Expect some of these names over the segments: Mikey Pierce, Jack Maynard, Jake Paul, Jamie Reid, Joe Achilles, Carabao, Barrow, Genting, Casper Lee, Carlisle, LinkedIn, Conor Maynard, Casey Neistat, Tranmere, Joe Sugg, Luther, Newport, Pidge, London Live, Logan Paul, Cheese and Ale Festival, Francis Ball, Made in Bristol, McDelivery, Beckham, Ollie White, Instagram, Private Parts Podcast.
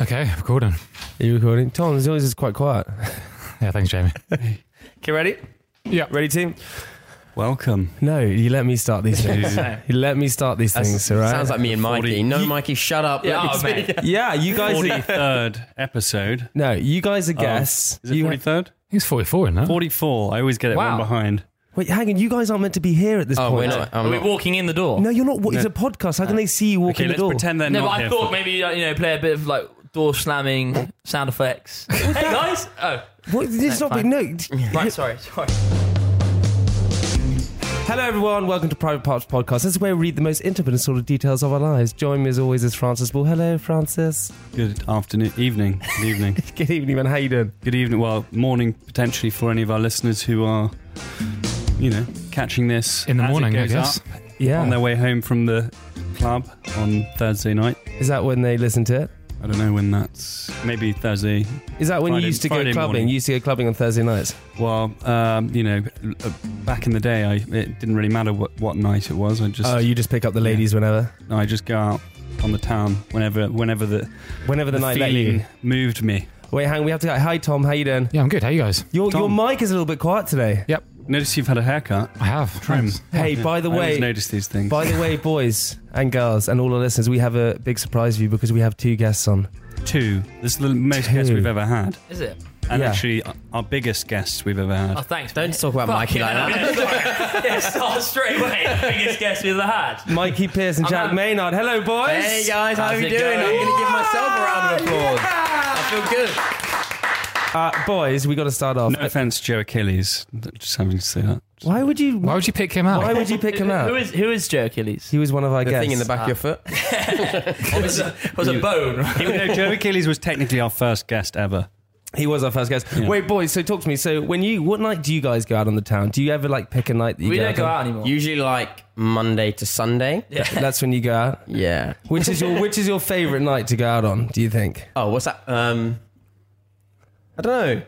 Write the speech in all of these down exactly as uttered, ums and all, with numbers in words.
Okay, I'm recording. Are you recording? Tom, as always, is quite quiet. Yeah, thanks, Jamie. Okay, ready? Yeah. Ready, team? Welcome. No, you let me start these things. You let me start these That's, things, all right? Sounds like me and Mikey. forty, no, you, Mikey, shut up. Yeah, oh, mate. Yeah, you guys are... forty-third episode. No, you guys are guests. Oh, is it forty-third? He's forty-four, isn't it? forty-four. I always get it wow. one behind. Wait, hang on. You guys aren't meant to be here at this oh, point. We're not, are we not. walking in the door? No, you're not. It's no. a podcast. How can they see you walk okay, in the door? Okay, let's pretend they're no, not here. No, but I thought for... maybe, you know, play a bit of, like, door slamming, sound effects. Hey, guys. Oh. What? It's no, not big note. Right, sorry, sorry. Hello everyone, welcome to Private Parts Podcast. This is where we read the most intimate and sort of details of our lives. Join me as always is Francis Ball. Hello Francis. Good afternoon, evening. Good evening. Good evening, man. How you doing? Good evening. Well, morning potentially for any of our listeners who are, you know, catching this in the morning, I guess. Up, yeah. On their way home from the club on Thursday night. Is that when they listen to it? I don't know when that's... Maybe Thursday... Is that when Friday, you used to Friday go clubbing? Morning. You used to go clubbing on Thursday nights? Well, um, you know, back in the day, I, it didn't really matter what, what night it was. I just... Oh, you just pick up the ladies yeah. whenever? No, I just go out on the town whenever whenever the... Whenever the, the night feeling let you. Moved me. Wait, hang on, we have to go... Hi, Tom, how you doing? Yeah, I'm good, how you guys? Your, your mic is a little bit quiet today. Yep. Notice you've had a haircut. I have. Trim. Hey, yeah. by the way... I always notice these things. By the way, boys and girls and all our listeners, we have a big surprise for you because we have two guests on. Two? This is the most two. guests we've ever had. Is it? And yeah. actually, our biggest guests we've ever had. Oh, thanks. Don't mate. talk about Fuck Mikey like that. that. Yeah, start straight away. Biggest guest we've ever had. Mikey Pierce and I'm Jack out. Maynard. Hello, boys. Hey, guys. How's how are you doing? Going? I'm going to give myself a round of applause. Yeah. I feel good. Uh, boys, we got to start off. No offense, Joe Achilles. Just having to say that. Just why would you? Why would you pick him out? Why would you pick him out? Who is who is Joe Achilles? He was one of our the guests. The thing in the back ah. of your foot it was, a, it was a bone. Even though Joe Achilles was technically our first guest ever. He was our first guest. Yeah. Wait, boys. So talk to me. So when you, what night do you guys go out on the town? Do you ever like pick a night that you we go don't out go out on? Anymore? Usually like Monday to Sunday. Yeah. That's when you go out. Yeah. Which is your which is your favorite night to go out on? Do you think? Oh, what's that? Um. I don't know.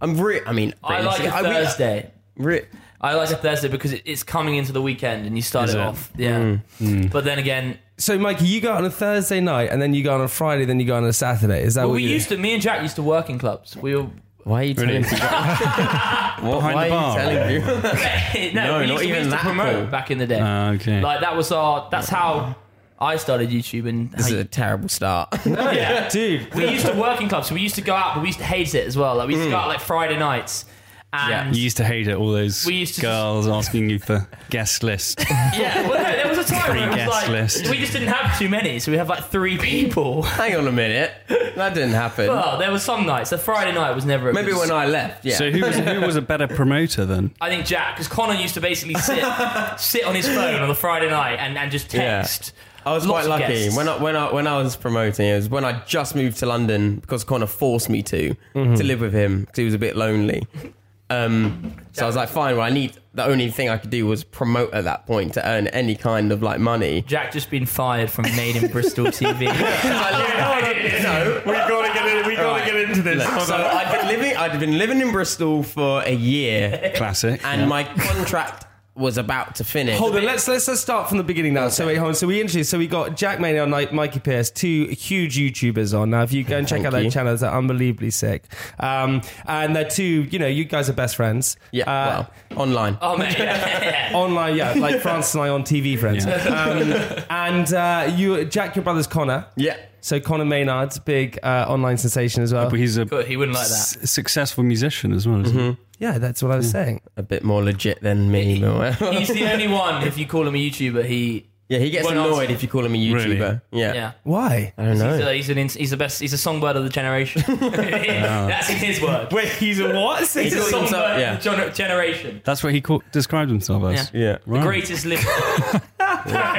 I'm re- I mean, I like a Thursday. I, re- I like a Thursday because it, it's coming into the weekend and you start Is it, it off. Yeah. Mm, mm. But then again. So, Mikey, you go on a Thursday night and then you go on a Friday, then you go on a Saturday. Is that well, what we you used do? to? Me and Jack used to work in clubs. We all. Why are you telling me? What behind the bar? Telling you? no, no, not even to that. Promote back in the day. Uh, okay. Like that was our. That's how. I started YouTube and... This is a terrible start. No, yeah. Dude. We used to work in clubs, so we used to go out, but we used to hate it as well. Like, we used to go out like Friday nights. And yeah, you used to hate it, all those we used to girls just... asking you for guest list. Yeah, well, no, there was a time Free where it was like... List. We just didn't have too many, so we had like three people. Hang on a minute. That didn't happen. Well, there were some nights. The Friday night was never a Maybe good when start. I left, yeah. So who was, who was a better promoter then? I think Jack, because Connor used to basically sit sit on his phone on the Friday night and, and just text... Yeah. I was Lots quite lucky when I when I when I was promoting. It was when I just moved to London because Connor forced me to mm-hmm. to live with him because he was a bit lonely. Um, so I was like, fine. Well, I need the only thing I could do was promote at that point to earn any kind of like money. Jack just been fired from Made in Bristol T V. No, we gotta get in, we gotta right. get into this. Look, so I'd been living I'd been living in Bristol for a year. Classic. And yeah. my contract. was about to finish. Hold on, let's let's let's start from the beginning now. Okay. So wait, hold on. So we introduced. So we got Jack Maynard, and Mikey Pierce, two huge YouTubers on. Now, if you go and check Thank out their channels, they're unbelievably sick. Um, and they're two, you know, you guys are best friends. Yeah, uh, well, online. Oh man, yeah. Online, yeah, like Francis and I on T V friends. Yeah. Um, and uh, you, Jack, your brother's Connor. Yeah. So Conor Maynard's big uh, online sensation as well. Oh, but he's a Good, he wouldn't like that. S- successful musician as well, isn't mm-hmm. he? Yeah, that's what I was yeah. saying. A bit more legit than me. He, he's the only one, if you call him a YouTuber, he... Yeah, he gets annoyed answer. if you call him a YouTuber. Really? Yeah. yeah. Why? I don't know. He's, a, he's, an ins- he's the best. He's a songbird of the generation. oh. That's his word. Wait, he's a what? He's, he's a songbird himself, yeah. of the generation. That's what he call- described himself as. Yeah. yeah. Right. The greatest living... yeah,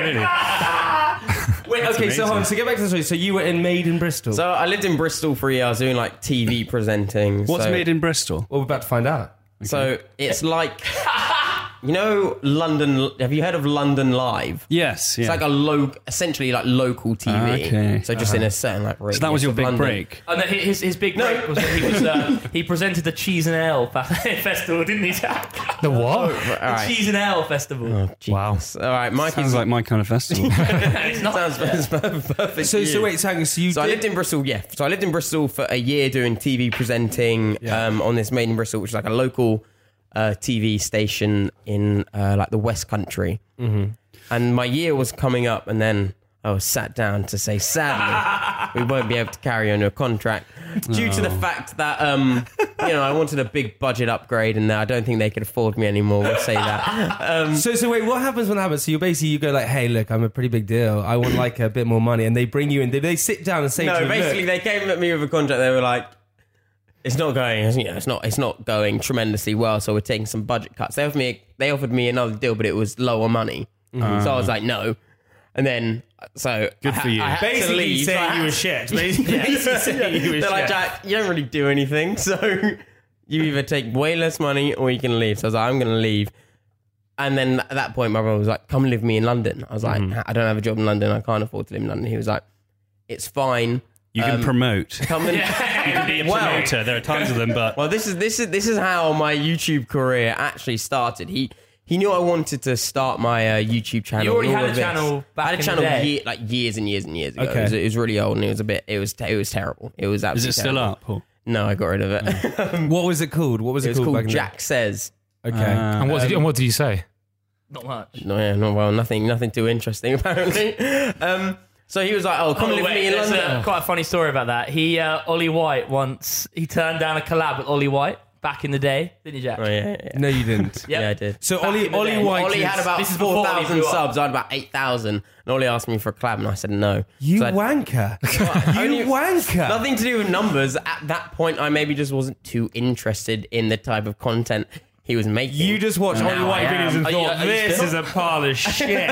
really? Wait, That's okay, amazing. so hold on, so get back to the story. So you were in Made in Bristol. So I lived in Bristol for a year. I was doing like T V presenting. What's so. Made in Bristol? Well, we're about to find out. Okay. So it's like... You know, London, have you heard of London Live? Yes, yeah. It's like a local, essentially like local T V. Uh, okay. So just uh-huh. in a certain like radio. So that was your big London. break? Oh, no, his, his big break no. was that he was, uh, he presented the Cheese and Ale Festival, didn't he, Jack? The what? Oh, right. The Cheese and Ale Festival. Oh, wow. All right, Mikey's... Sounds like my kind of festival. It's not. Sounds yeah. perfect. So, so wait, so, so you So did... I lived in Bristol, yeah. So I lived in Bristol for a year doing T V presenting yeah. um, on this Made in Bristol, which is like a local... Uh, T V station in uh, like the West Country, mm-hmm. and my year was coming up, and then I was sat down to say, sadly, we won't be able to carry on your contract due oh. to the fact that um, you know I wanted a big budget upgrade, and I don't think they could afford me anymore. We'll say that. Um, so, so wait, what happens when that happens? So you basically you go like, hey, look, I'm a pretty big deal. I want like a bit more money, and they bring you in. They, they sit down and say, no, to basically them, they came at me with a contract. They were like. It's not going. You know, it's not. It's not going tremendously well. So we're taking some budget cuts. They offered me. They offered me another deal, but it was lower money. Mm-hmm. Uh, so I was like, no. And then so good ha- for you. Basically saying you were shit. They're like, Jack, you don't really do anything. So you either take way less money or you can leave. So I was like, I'm going to leave. And then at that point, my brother was like, come live with me in London. I was like, mm-hmm. I don't have a job in London. I can't afford to live in London. He was like, it's fine. You can um, promote. Come and yeah. You can be a promoter. Wow. There are tons of them, but well, this is this is this is how my YouTube career actually started. He he knew I wanted to start my uh, YouTube channel. You already had a this. channel. Back I had a channel year, like years and years and years ago. Okay. It, was, it was really old and it was a bit. It was it was terrible. It was absolutely. Is it still terrible. up? Or? No, I got rid of it. Mm. What was it called? What was it, it was called? called Jack Says. Okay. Uh, and what did you, and what did you say? Not much. No, yeah, not well. Nothing. Nothing too interesting. Apparently. um... So he was like, oh, come oh, live with me in London. A, quite a funny story about that. He, uh, Ollie White once, he turned down a collab with Ollie White back in the day. Didn't you, Jack? Oh, yeah, yeah. No, you didn't. Yep. Yeah, I did. So back Ollie Ollie White... Ollie had about four thousand subs. I had about eight thousand. And Ollie asked me for a collab and I said no. You so wanker. Well, you wanker. Nothing to do with numbers. At that point, I maybe just wasn't too interested in the type of content he was making. You just watched Ollie White videos and thought, this is a pile of shit.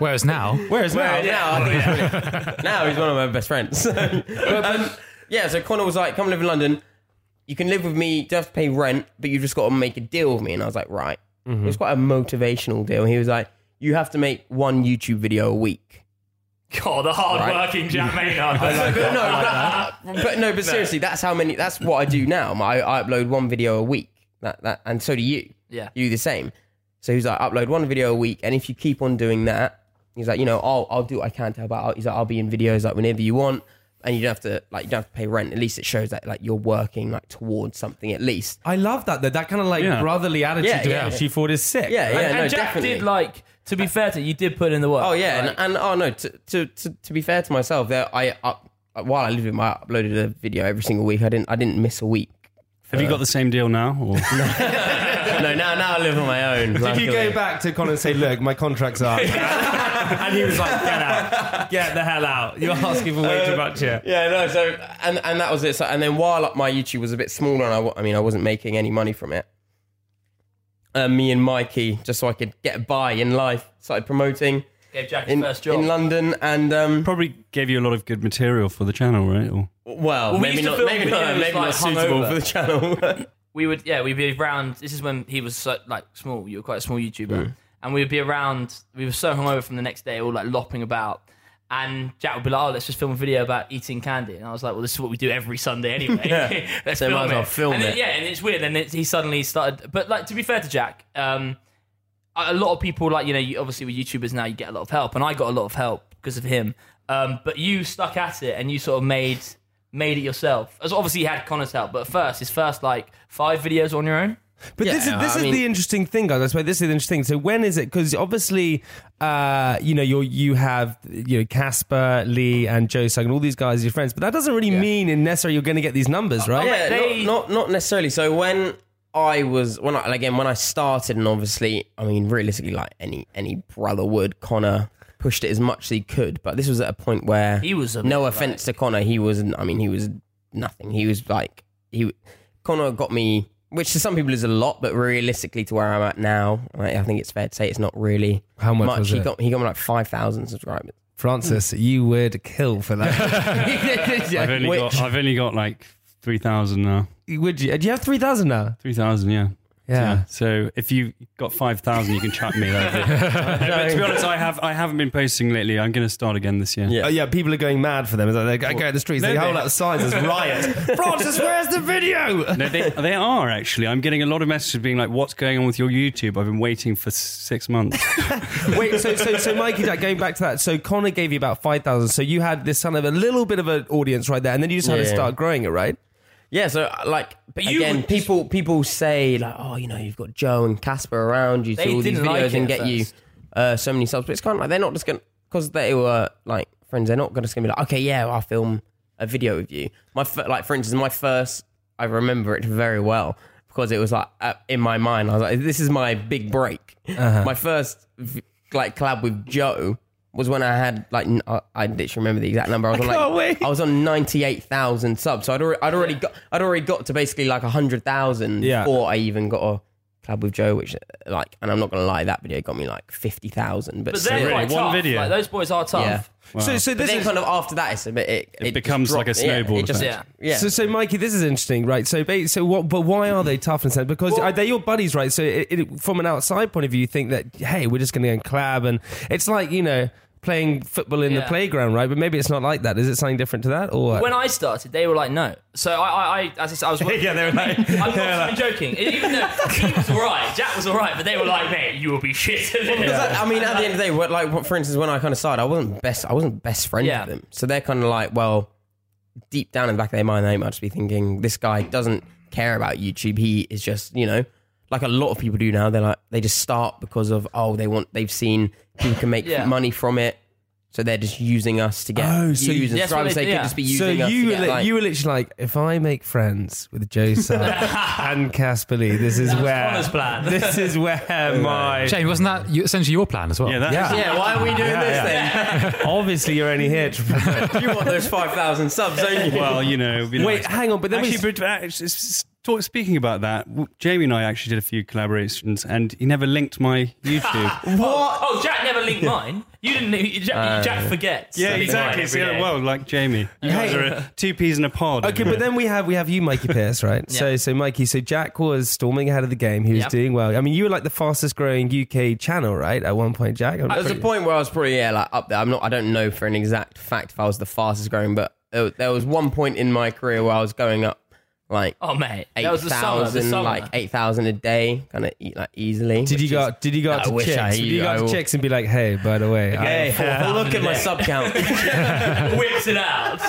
Whereas now... Whereas now... Now, I think it's really, now he's one of my best friends. So, um, yeah, so Conor was like, come live in London. You can live with me, don't have to pay rent, but you've just got to make a deal with me. And I was like, right. Mm-hmm. It was quite a motivational deal. He was like, you have to make one YouTube video a week. God, the hard-working right? Jack Maynard. Like, but, no, but, but no, but seriously, that's how many... That's what I do now. I, I upload one video a week. That, that, and so do you. Yeah. You do the same. So he's like, upload one video a week. And if you keep on doing that, he's like, you know, I'll, I'll do what I can to help out. He's like, I'll be in videos like whenever you want. And you don't have to like, you don't have to pay rent. At least it shows that like you're working like towards something at least. I love that though. That kind of like yeah. brotherly attitude yeah, to yeah, actually yeah. forward is sick. Yeah, yeah, and, no, and Jack definitely. did like, to be fair to you, did put in the work. Oh yeah. Like, and, and oh no, to, to, to, to be fair to myself, there, I, I, while I lived with him, I uploaded a video every single week. I didn't, I didn't miss a week. Have you got the same deal now? Or? No, now now I live on my own. Did luckily. you go back to Conor and say, look, my contract's up? And he was like, get out. Get the hell out. You're asking for way uh, too much here. Yeah, no, so, and, and that was it. So, and then while like, my YouTube was a bit smaller, and I, I mean, I wasn't making any money from it, uh, me and Mikey, just so I could get by in life, started promoting. Gave Jack his in, first job. In London and... Um, probably gave you a lot of good material for the channel, right? Or, well, well, maybe we not, maybe not, maybe like not suitable over. for the channel. We would, yeah, we'd be around... This is when he was so, like small. You were quite a small YouTuber. Mm. And we would be around... We were so hungover from the next day, all like lopping about. And Jack would be like, oh, let's just film a video about eating candy. And I was like, well, this is what we do every Sunday anyway. Yeah. let's so film might as well it. Film and it. Then, yeah, and it's weird. And it, he suddenly started... But like to be fair to Jack... Um, a lot of people, like, you know, you, obviously with YouTubers now, you get a lot of help. And I got a lot of help because of him. Um, but you stuck at it and you sort of made made it yourself. As obviously you had Conor's help, but first, his first, like, five videos on your own. But yeah, this is this I is mean, the interesting thing, guys. I swear this is interesting. So when is it? Because obviously, uh, you know, you you have you know Casper Lee and Joe Sugg and all these guys are your friends. But that doesn't really yeah. mean in necessarily you're going to get these numbers, right? Uh, yeah, they, not, not not necessarily. So when... I was, when I, again, when I started, and obviously, I mean, realistically, like any any brother would, Conor pushed it as much as he could, but this was at a point where, he was a no offense like, to Conor, he was, I mean, he was nothing. He was like, he Conor got me, which to some people is a lot, but realistically to where I'm at now, like, I think it's fair to say it's not really how much. much. He got, he got me like five thousand subscribers. Francis, you would kill for that. I've, only Which, got, I've only got like three thousand now. Would you? Do you have three thousand now? three thousand, yeah. Yeah. yeah. So if you got five thousand, you can chat me. But to be honest, I, have, I haven't been posting lately. I'm going to start again this year. Yeah, oh, yeah people are going mad for them. They go out the streets. No, they hold out the signs as riots. Francis, where's the video? No, they, they are, actually. I'm getting a lot of messages being like, what's going on with your YouTube? I've been waiting for six months. Wait, so, so, so Mikey, going back to that, so Conor gave you about five thousand. So you had this kind of a little bit of an audience right there, and then you just had yeah, to start yeah. growing it, right? Yeah, so like, but again, you, people people say like, oh, you know, you've got Joe and Casper around you to all these videos like and get you uh, so many subs. But it's kind of like they're not just going to, because they were like friends, they're not going to be like, okay, yeah, I'll film a video with you. My like, for instance, my first, I remember it very well because it was like uh, in my mind, I was like, this is my big break. Uh-huh. My first like collab with Joe was when I had, like, I, I literally remember the exact number. I was I on, like, wait. I was on ninety-eight thousand subs. So I'd already, I'd already got, I'd already got to basically like one hundred thousand yeah. before I even got a collab with Joe, which, like, and I'm not going to lie, that video got me like fifty thousand. But, but so they're really, one video. Like, those boys are tough. Yeah. Wow. So, so this then is, kind of after that, it's a bit, it, it, it becomes dropped, like a snowball. Yeah, it just, yeah, yeah. So, so Mikey, this is interesting, right? So, so what? But why are they tough and stuff? Because well, they're your buddies, right? So, it, it, from an outside point of view, you think that hey, we're just going to go and collab, and it's like you know playing football in yeah. the playground, right? But maybe it's not like that. Is it something different to that? Or when I started, they were like, no. So I, I, I as I said, I was yeah, they were like, I'm not yeah, like, joking. Even though he was alright, Jack was alright, but they were like, mate, you will be shit. Yeah. I, I mean, at the end of the day, like for instance, when I kind of started, I wasn't best. I wasn't best friends yeah. with them. So they're kind of like, well, deep down in the back of their mind, they might just be thinking, this guy doesn't care about YouTube. He is just, you know. Like a lot of people do now, they're like they just start because of oh they want they've seen people can make yeah. money from it, so they're just using us to get oh, so views and yes, subscribers. They, they yeah. could just be using so us. So you to get, li- like, you were literally like, if I make friends with Joe Sugg and Casper Lee, this is where Connor's plan. This is where my Shane wasn't that essentially your plan as well? Yeah, that yeah. Is, yeah. Why are we doing yeah, this yeah. then? Obviously, you're only here to you want those five thousand subs, don't you? Well, you know. Wait, nice. Hang on, but then actually, we... it's, it's, it's, Talk, speaking about that, Jamie and I actually did a few collaborations, and he never linked my YouTube. What? Oh, oh, Jack never linked mine. You didn't. Jack, uh, Jack forgets. Yeah, exactly. So, well, like Jamie, you guys hey. are two peas in a pod. Okay, but then we have we have you, Mikey Pierce, right? yeah. So, so Mikey, so Jack was storming ahead of the game. He was yep. doing well. I mean, you were like the fastest growing U K channel, right? At one point, Jack. There was a point where I was probably yeah, like up there. I'm not. I don't know for an exact fact if I was the fastest growing, but there, there was one point in my career where I was going up. Like oh mate, eight thousand like eight thousand a day, kind of like easily. Did you go? Is, did you go out to chicks? Did you go out to chicks and be like, hey, by the way, okay, hey, look at my sub count, whips it out.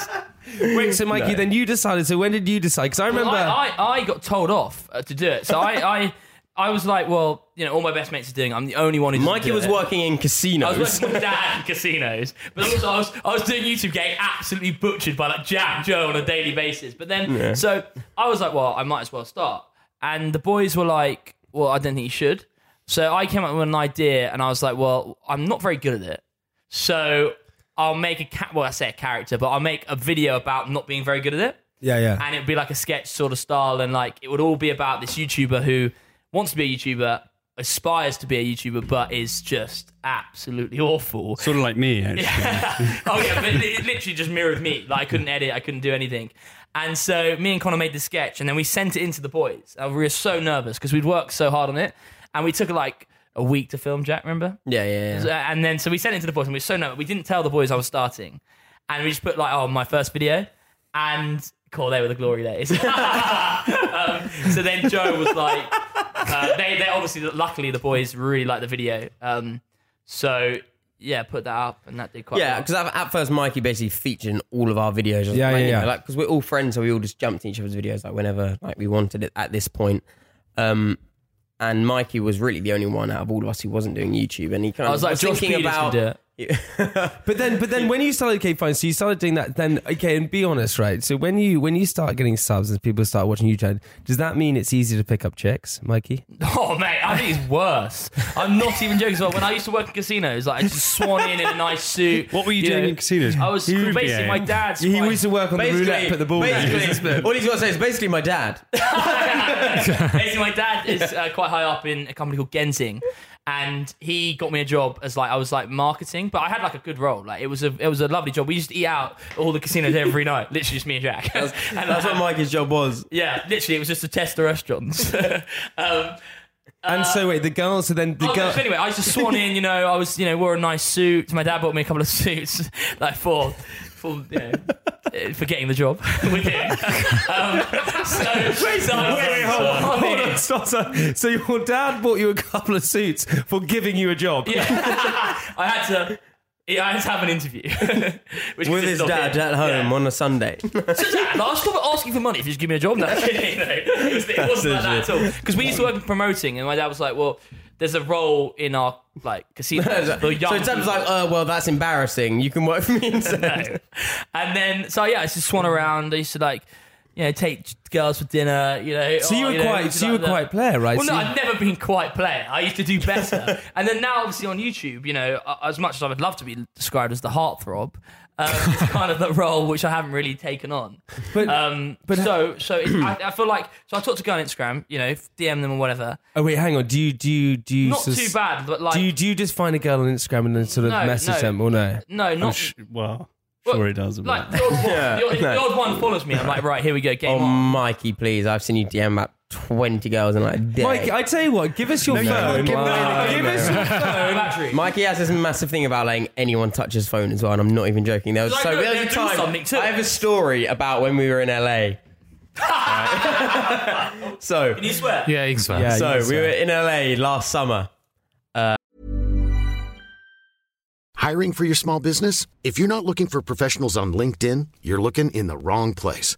Wait, so Mikey, no. then you decided. So when did you decide? Because I remember well, I, I, I got told off to do it. So I, I I was like, well, you know, all my best mates are doing it. I'm the only one who doesn't Mikey do was it. working in casinos. I was working with Dad in casinos. But also I was I was doing YouTube getting absolutely butchered by like Jack Joe on a daily basis. But then yeah. so I was like, well, I might as well start. And the boys were like, well, I don't think you should. So I came up with an idea and I was like, well, I'm not very good at it. So I'll make a cat well, I say a character, but I'll make a video about not being very good at it. Yeah, yeah. And it'd be like a sketch sort of style, and like it would all be about this YouTuber who wants to be a YouTuber, aspires to be a YouTuber, but is just absolutely awful. Sort of like me, actually. Yeah. Oh, yeah, but it literally just mirrored me. Like, I couldn't edit, I couldn't do anything. And so me and Conor made the sketch, and then we sent it into the boys. And we were so nervous because we'd worked so hard on it. And we took, like, a week to film, Jack, remember? Yeah, yeah, yeah. And then, so we sent it to the boys, and we were so nervous. We didn't tell the boys I was starting. And we just put, like, oh, my first video. And... Cool, they were the glory days. um, so then Joe was like, uh, they they obviously, luckily the boys really liked the video. Um, so yeah, put that up, and that did quite yeah, well. Yeah, because at first Mikey basically featured in all of our videos. Yeah, like, yeah, yeah. Know, like, because we're all friends, so we all just jumped in each other's videos like whenever like we wanted it at this point. Um, and Mikey was really the only one out of all of us who wasn't doing YouTube, and he kind of I was like was thinking about. It. but then but then when you started okay fine so you started doing that then okay and be honest right so when you when you start getting subs and people start watching YouTube, does that mean it's easier to pick up chicks, Mikey? Oh mate, I think it's worse. I'm not even joking. So when I used to work in casinos, like I just swan in in a nice suit. What were you, you doing know, in casinos? I was U B A. Basically my dad's he wife. Used to work on the roulette, put the ball down. All he's got to say is basically my dad. Basically my dad is uh, quite high up in a company called Genting. And he got me a job as like, I was like marketing, but I had like a good role. Like it was a, it was a lovely job. We used to eat out all the casinos every night, literally just me and Jack. That's, and that's what Mikey's job was. Yeah, literally, it was just to test the restaurants. um, And uh, so wait, the girls. So then the oh, girls. So anyway, I was just sworn in. You know, I was, you know, wore a nice suit. My dad bought me a couple of suits, like for, for you know, for getting the job with him. Um, so wait, so wait, wait, hold on, hold on, on stop, so, so your dad bought you a couple of suits for giving you a job. Yeah, I had to. Yeah, I had to have an interview which with his dad at home yeah. on a Sunday. So dad, I'll stop asking for money if you just give me a job. No, no, no, it was, it wasn't like that at all. Because we used to work in promoting, and my dad was like, "Well, there's a role in our like casino." So his dad was like, "Oh, well, that's embarrassing. You can work for me instead." No. And then, so yeah, I used to swan around. I used to like, you know, take girls for dinner. You know, so you were quite, so you were quite player, right? Well, no, I've never been quite player. I used to do better, and then now, obviously, on YouTube, you know, as much as I would love to be described as the heartthrob, um, it's kind of the role which I haven't really taken on. But, um, but so, so it, I, I feel like, so I talk to a girl on Instagram, you know, D M them or whatever. Oh wait, hang on. Do you, do you, do you? Not sus- too bad, but like, do you, do you just find a girl on Instagram and then sort of no, message no, them or no? No, not sh- well. Well, sure he does. Like, the odd one, yeah, the, odd, no. the odd one follows me. I'm like, right, here we go. Game oh, on. Mikey, please. I've seen you D M about twenty girls in like a day. Mikey, I tell you what, give us your no, phone. No, give, no, give no, us no. your phone. Mikey has this massive thing about letting anyone touch his phone as well, and I'm not even joking. There was so there was a time. I have a story about when we were in L A. Right. So, can you swear? Yeah, you can swear. Yeah, so, you can swear. We were in L A last summer. Hiring for your small business? If you're not looking for professionals on LinkedIn, you're looking in the wrong place.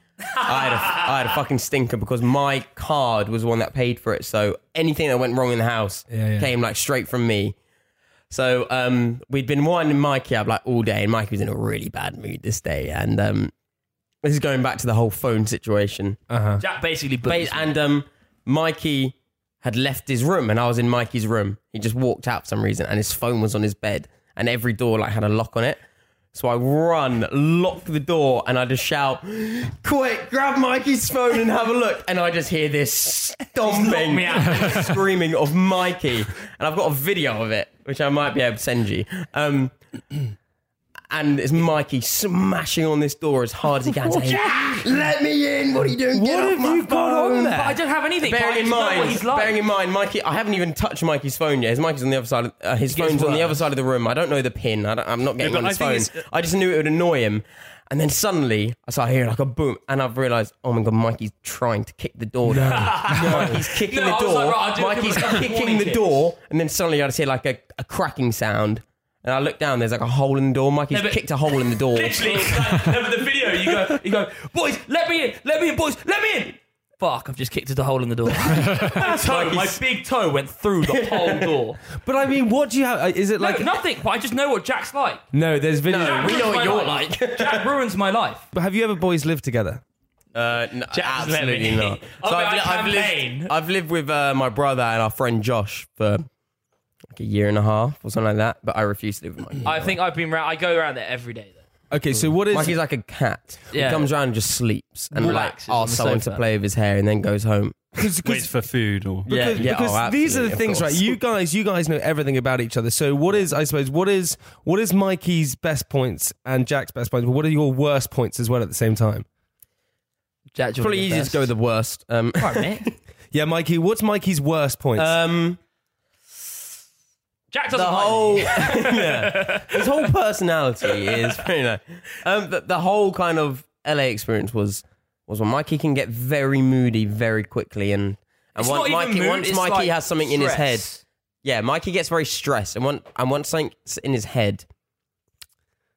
I had a, I had a fucking stinker because my card was the one that paid for it. So anything that went wrong in the house yeah, yeah. came like straight from me. So um, we'd been winding Mikey up like all day, and Mikey was in a really bad mood this day. And um, this is going back to the whole phone situation. Uh-huh. Jack basically, Bas- and um, Mikey had left his room, and I was in Mikey's room. He just walked out for some reason, and his phone was on his bed, and every door like had a lock on it. So I run, lock the door, and I just shout, "Quick, grab Mikey's phone and have a look." And I just hear this stomping, screaming of Mikey. And I've got a video of it, which I might be able to send you. Um, and it's Mikey smashing on this door as hard as he can. Saying, "Let me in! What are you doing? Get what off my you phone!" Got on there? But I don't have anything. Bearing in mind, like. bearing in mind, Mikey, I haven't even touched Mikey's phone yet. His Mikey's on the other side. Of, uh, his phone's on the other side of the room. I don't know the pin. I don't, I'm not getting yeah, on his I phone. I just knew it would annoy him. And then suddenly, I start hearing like a boom, and I've realised, oh my god, Mikey's trying to kick the door down. No. Mikey's kicking no, the door. Like, right, Mikey's kicking the door, and then suddenly I just hear like a, a cracking sound. And I look down, there's like a hole in the door. Mikey's yeah, kicked a hole in the door. Literally, like, over the video, you go, you go, "Boys, let me in, let me in, boys, let me in." Fuck, I've just kicked a hole in the door. my, toe, my big toe went through the whole door. But I mean, what do you have? Is it like... No, nothing, but I just know what Jack's like. No, there's video. No, we know what you're life. like. Jack ruins my life. But have you ever boys lived together? Uh, no, absolutely not. So oh, I've, li- I've, lived, I've lived with uh, my brother and our friend Josh for... like a year and a half or something like that, but I refuse to live with Mikey. I think I've been round, I go around there every day though. Okay, so what is Mikey's like a cat. Yeah. He comes around and just sleeps and relaxes, like asks someone to play with his hair and then goes home. Cause, cause, waits for food or because, yeah, because, yeah, because oh, these are the things, right? You guys, you guys know everything about each other. So what is, I suppose, what is what is Mikey's best points and Jack's best points, but what are your worst points as well at the same time? Jack's probably easier best. to go with the worst. Um All right, mate. Yeah, Mikey, what's Mikey's worst points? Um Jack doesn't the whole, like me. Yeah. His whole personality is pretty nice. Um, the, the whole kind of L A experience was was when Mikey can get very moody very quickly, and and once Mikey, mood, once Mikey like has something stress. in his head, yeah, Mikey gets very stressed, and once and once something's in his head,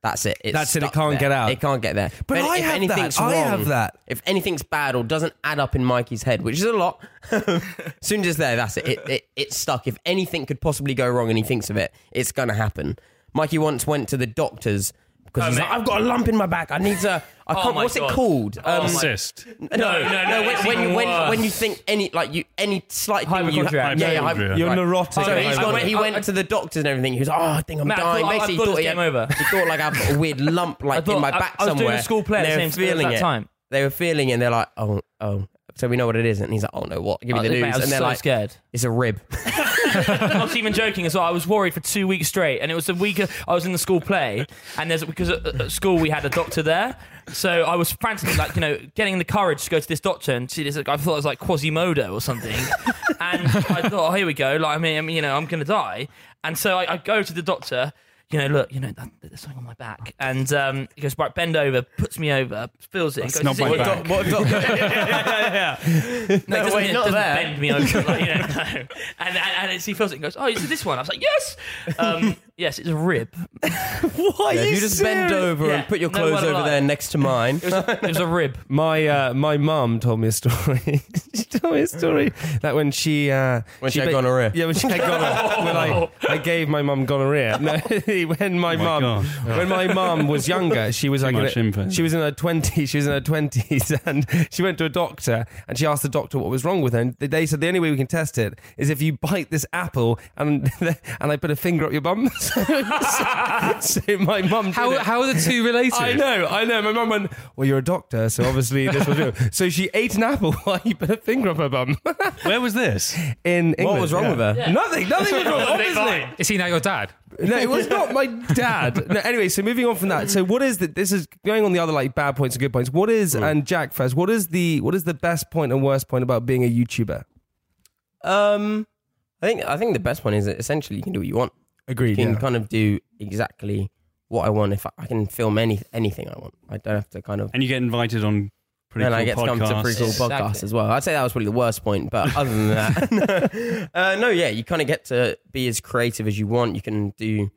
That's it. It's That's it. It can't there. get out. It can't get there. But if, I if have anything's that. Wrong, I have that. If anything's bad or doesn't add up in Mikey's head, which is a lot, as soon as it's there, that's it. It, it. It's stuck. If anything could possibly go wrong and he thinks of it, it's going to happen. Mikey once went to the doctor's because oh, he's mate. like, I've got a lump in my back. I need to... I can't, oh what's God. it called? Um, cyst. No, no, no. no when, when, you, when, when you think any like you any slight thing, you, yeah, yeah, I'm, you're right. neurotic. So okay, he's gone, he went I, I, to the doctors and everything. He was, oh, I think I'm Matt, dying. I thought, Basically, I, I thought he thought, he, over. he thought like I've got a weird lump like thought, in my back I, somewhere. I was doing a school play at the same feeling it. Time. They were feeling it. And they're like, oh, oh. So we know what it is. And he's like, oh no, what? Give me oh, the news. Mate, I was and they're so like, scared. It's a rib. I'm not even joking as well. I was worried for two weeks straight. And it was the week I was in the school play. And there's because at, at school we had a doctor there. So I was frantically like, you know, getting the courage to go to this doctor and see this. I thought it was like Quasimodo or something. And I thought, oh, here we go. Like, I mean, you know, I'm going to die. And so I, I go to the doctor. You know, look, you know, there's something on my back. And um, he goes, right, bend over, puts me over, feels it. It's not my back. What, what, what, yeah, yeah, yeah, yeah. No, no wait, not there. Bend me over, like, you know, no. And, and, and it's, he feels it and goes, oh, is it this one? I was like, yes. Um, yes, it's a rib. Why are yeah, you, you just serious? Bend over yeah. and put your clothes no, over like. there next to mine. It was, it was a rib. My uh, my mum told me a story. She told me a story that when she... Uh, when she, she had ba- gonorrhea. Yeah, when she had gonorrhea. When I, I gave my mum gonorrhea. No. When my oh mum, yeah. when my mum was younger, she was like, a, she was in her twenties. She was in her twenties, and she went to a doctor, and she asked the doctor what was wrong with her. And they said the only way we can test it is if you bite this apple, and and I put a finger up your bum. so, so my mum. How did it. How are the two related? I know, I know. My mum went, well, you're a doctor, so obviously this will do. So she ate an apple while you put a finger up her bum. Where was this? In England. What was wrong yeah. with her? Yeah. Nothing. Nothing was wrong. Obviously, is he now your dad? No, it was not my dad. No, anyway, so moving on from that. So what is the, this is going on the other like bad points and good points. What is, and Jack first, what is the, what is the best point and worst point about being a YouTuber? Um, I think, I think the best one is that essentially you can do what you want. Agreed. You can yeah. kind of do exactly what I want. If I, I can film any, anything I want, I don't have to kind of, and you get invited on pretty and cool podcasts. And I get podcasts. to come to pretty cool exactly. podcasts as well. I'd say that was probably the worst point, but other than that, uh, no, yeah, you kind of get to be as creative as you want. You can do,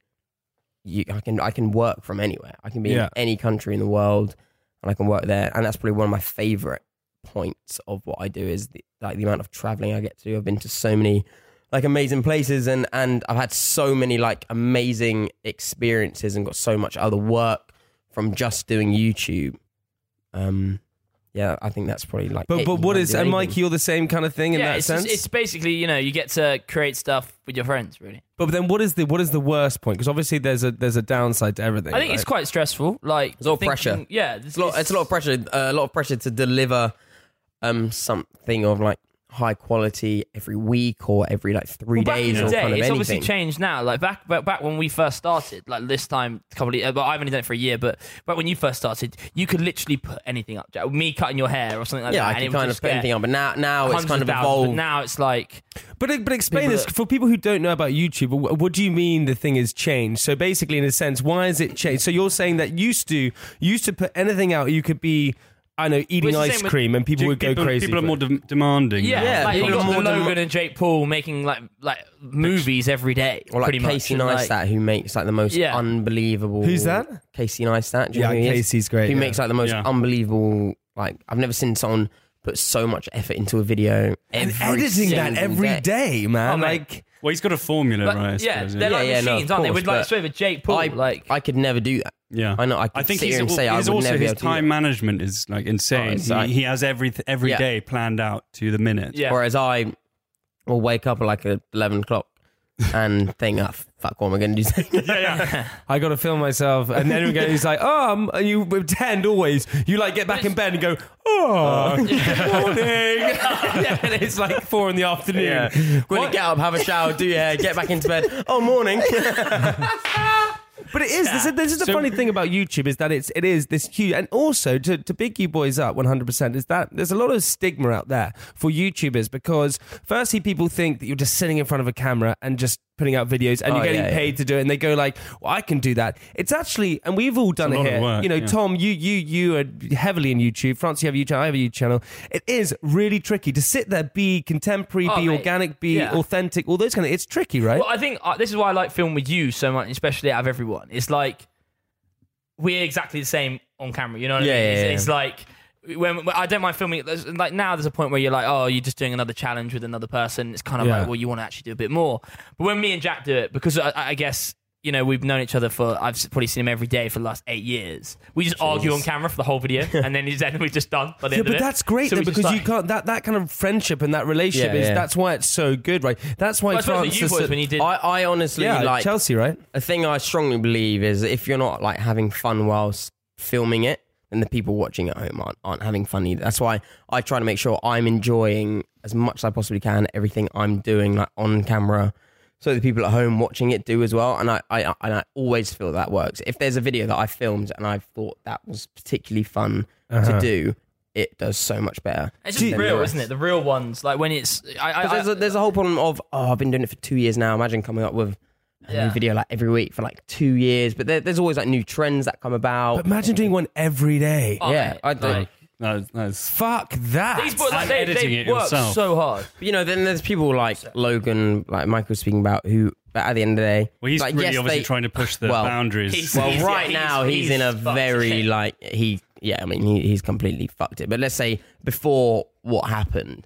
You, I can I can work from anywhere. I can be yeah. in any country in the world, and I can work there. And that's probably one of my favorite points of what I do is the, like the amount of traveling I get to do. I've been to so many like amazing places, and and I've had so many like amazing experiences, and got so much other work from just doing YouTube. Um, yeah, I think that's probably like. But it. but you what is and Mike, you're the same kind of thing in yeah, that it's sense. Just, it's basically you know you get to create stuff with your friends really. But then, what is the what is the worst point? Because obviously, there's a there's a downside to everything. I think right? it's quite stressful. Like it's a lot of thinking, pressure. Yeah, it's, it's, a lot, it's a lot of pressure. Uh, a lot of pressure to deliver um, something of like high quality every week or every like three well, days or day, kind of it's anything. It's obviously changed now. Like back back when we first started, like this time, probably. But I've only done it for a year. But back when you first started, you could literally put anything up. Jack. Me cutting your hair or something like yeah, that. Yeah, I could kind of put anything up. But now now it's kind of evolved. But now it's like. But but explain this for people who don't know about YouTube. What do you mean the thing has changed? So basically, in a sense, why has it changed? So you're saying that used to you used to put anything out, you could be. I know, eating ice cream and people would go people, crazy. People are more de- demanding. Yeah, yeah like you've got more Logan dem- and Jake Paul making like like movies every day. Or like Casey Neistat like, who makes like the most yeah. unbelievable... Who's that? Casey Neistat. Do you yeah, know who Casey's great. Who yeah. makes like the most yeah. unbelievable... Like I've never seen someone put so much effort into a video. And editing that every day, day man. Oh, like... like Well, he's got a formula, like, right? I yeah, suppose, yeah, they're like yeah, machines, yeah, no, aren't course, they? With like straight with Jake Paul, I, like I could never do that. Yeah, I know. I, could I think sit he's here and say I would also never his be time management is like insane. Oh, exactly. He, he has every every yeah. day planned out to the minute. Yeah. Whereas I will wake up at like eleven o'clock and think, oh, fuck, what am I going to do? yeah, yeah. I got to film myself, and then again, he's like, oh, I'm, you pretend always. You like get back in bed and go. Oh, morning. yeah, and it's like four in the afternoon. Yeah. Going to get up, have a shower, do your hair, get back into bed. Oh, morning. But it is, yeah. this is, this is the so, funny thing about YouTube is that it's, it is this huge, and also to, to big you boys up one hundred percent is that there's a lot of stigma out there for YouTubers because firstly people think that you're just sitting in front of a camera and just putting out videos and oh, you're getting yeah, paid yeah. to do it and they go like, well, I can do that. It's actually, and we've all done it here. Work, you know, yeah. Tom, you, you, you are heavily in YouTube. France, you have a YouTube, I have a YouTube channel. It is really tricky to sit there, be contemporary, oh, be mate. organic, be yeah. authentic, all those kind of, it's tricky, right? Well, I think uh, this is why I like film with you so much, especially out of everyone. It's like, we're exactly the same on camera. You know what yeah, I mean? Yeah, it's, yeah. it's like, when I don't mind filming, like now there's a point where you're like, oh, you're just doing another challenge with another person. It's kind of yeah. like, well, you want to actually do a bit more. But when me and Jack do it, because I, I guess, you know, we've known each other for, I've probably seen him every day for the last eight years. We just Jeez. argue on camera for the whole video and then he's then we're just done by the yeah, end of it. But that's great so though, because like, you can't, that, that kind of friendship and that relationship yeah, is, yeah. that's why it's so good, right? That's why well, Francis... You boys, when you did, I, I honestly yeah, like... Chelsea, right? A thing I strongly believe is if you're not like having fun whilst filming it, then the people watching at home aren't, aren't having fun either. That's why I try to make sure I'm enjoying as much as I possibly can everything I'm doing like on camera, so the people at home watching it do as well. And I, I and I always feel that works. If there's a video that I filmed and I thought that was particularly fun uh-huh. to do, it does so much better. It's just real, isn't it? The real ones, like when it's... I, I, there's, I, a, there's a whole problem of, oh, I've been doing it for two years now. Imagine coming up with a yeah. new video like every week for like two years. But there, there's always like new trends that come about. But imagine doing one every day. Oh, yeah, I do. Like, No, no, fuck that. These boys, like, they, editing they it work himself. so hard. But, you know, then there's people like Logan, like Michael was speaking about, who at the end of the day... Well, he's like, really yes, obviously they, trying to push the well, boundaries. He's, well, he's, right he's, now, he's, he's in a very, like... he, Yeah, I mean, he, he's completely fucked it. But let's say before what happened,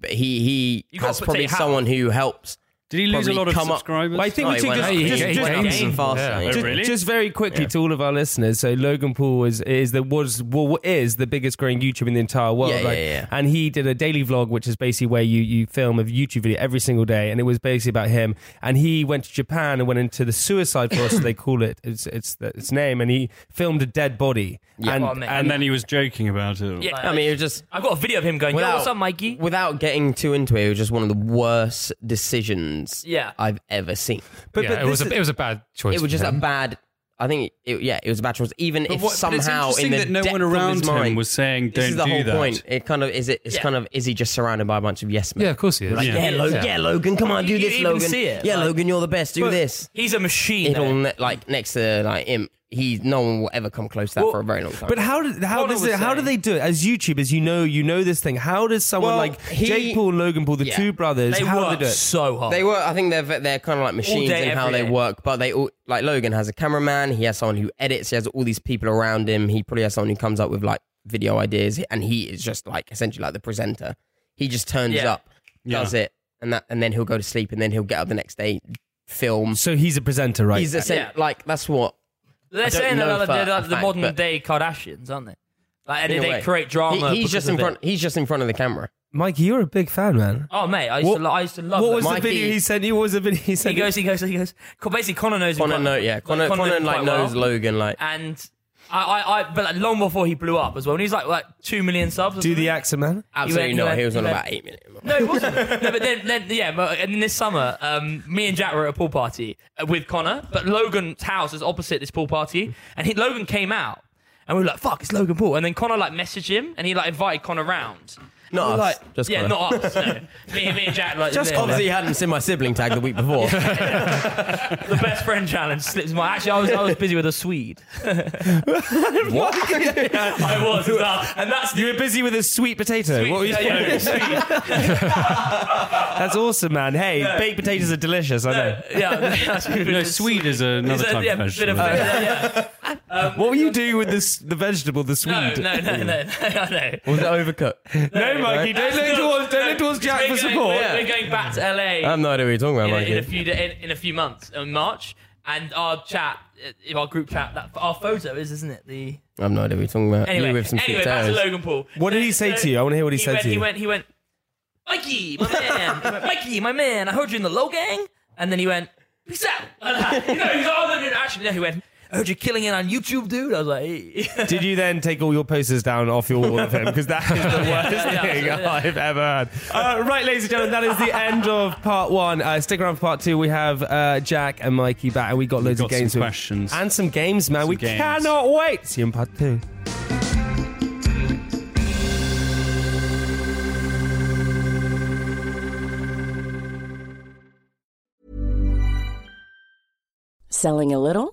but he, he has probably someone how? who helps... Did he lose a lot of subscribers? Well, I think oh, we should just, hey, just, just, yeah. just, really? just very quickly yeah. to all of our listeners. So Logan Paul is is the was well, is the biggest growing YouTuber in the entire world, yeah, like, yeah, yeah. and he did a daily vlog, which is basically where you, you film a YouTube video every single day, and it was basically about him. And he went to Japan and went into the suicide forest, so they call it its its its name, and he filmed a dead body, yeah. and, oh, and and then he was joking about it. Yeah, like, I mean, it was just I've got a video of him going, without, "Yo, what's up, Mikey?" Without getting too into it, it was just one of the worst decisions. Yeah, I've ever seen. But, yeah, but it was a, is, it was a bad choice. It was just him. a bad. I think it, yeah, it was a bad choice. Even but if what, somehow in the that no depth one around his mind, him was saying, "Don't do that." This is the whole that. point. It kind of is. It it's yeah. kind of is he just surrounded by a bunch of yes men? Yeah, of course he is. Like, yeah. Yeah, Lo- yeah. yeah, Logan, come on, do you, this, you Logan. See it, yeah, like, Logan, you're the best. Do this. He's a machine. It'll ne- like next to like Imp. He, no one will ever come close to that well, for a very long time. But how did, how does it, how do they do it as YouTubers? You know, you know this thing. How does someone well, like he, Jake Paul, Logan Paul, the yeah, two brothers? They how work do they do it? So hard. They work. I think they're they're kind of like machines in how they day. work. But they all, like Logan has a cameraman. He has someone who edits. He has all these people around him. He probably has someone who comes up with like video ideas, and he is just like essentially like the presenter. He just turns yeah. up, does yeah. it, and that, and then he'll go to sleep, and then he'll get up the next day, film. So he's a presenter, right? He's a yeah. like that's what. They're saying that like, they're like the fact, modern day Kardashians, aren't they? Like, and they way. create drama. He, he's just in front. It. He's just in front of the camera. Mikey, you're a big fan, man. Oh, mate, I used what, to. Lo- I used to love. What was Mikey, the video he sent you? What was the video he sent? He goes. He goes. He goes. Basically, Conor knows. Conor knows. Like, yeah, Conor. Conor, Conor like knows well. Logan. Like, and I, I, I, but like, long before he blew up as well. And he's like, like two million subs. Do the accent, man? Absolutely not. He was on about eight million. No, it wasn't. No, but then, then yeah, but and this summer, um, me and Jack were at a pool party with Connor, but Logan's house is opposite this pool party, and he, Logan came out, and we were like, "Fuck, it's Logan Paul!" And then Connor like messaged him, and he like invited Connor round. Not us, like, just yeah, Connor. not us. No. me, me and Jack like just obviously he hadn't seen my sibling tag the week before. The best friend challenge slips my. Actually, I was I was busy with a Swede. What? I was, that, and that's you were busy with a sweet potato. Sweet what were you? Potato, that's awesome, man. Hey, no. baked potatoes are delicious. No. I know. Yeah, no, Swede is another type yeah, of vegetable. Bit of, yeah, yeah. Um, what were you doing with this the vegetable? The Swede? No, no, no, no, no. no. Was it overcooked? No. no Mikey, don't look towards, don't look towards Jack for support. Going, yeah. We're going back to L A. I have no idea what you're talking about, in, Mikey. In a few in, in a few months, in March, and our chat, our group chat, that our photo is, isn't it? The I have no idea what you're talking about. Anyway, you with some anyway back to Logan Paul. What so, did he say so, to you? I want to hear what he, he said went, to you. He went, he went, Mikey, my man, went, Mikey, my man. I heard you in the low gang, and then he went, peace out. Like, you know, he's all in action. No, he went. I heard you're killing it on YouTube, dude. I was like... Hey. Did you then take all your posters down off your wall of him? Because that is the worst yeah, yeah, thing yeah. I've ever heard. Uh, right, ladies and gentlemen, that is the end of part one. Uh, stick around for part two. We have uh, Jack and Mikey back, and we got We've loads got of games. Some questions. And some games, man. Some we games. cannot wait. See you in part two. Selling a little...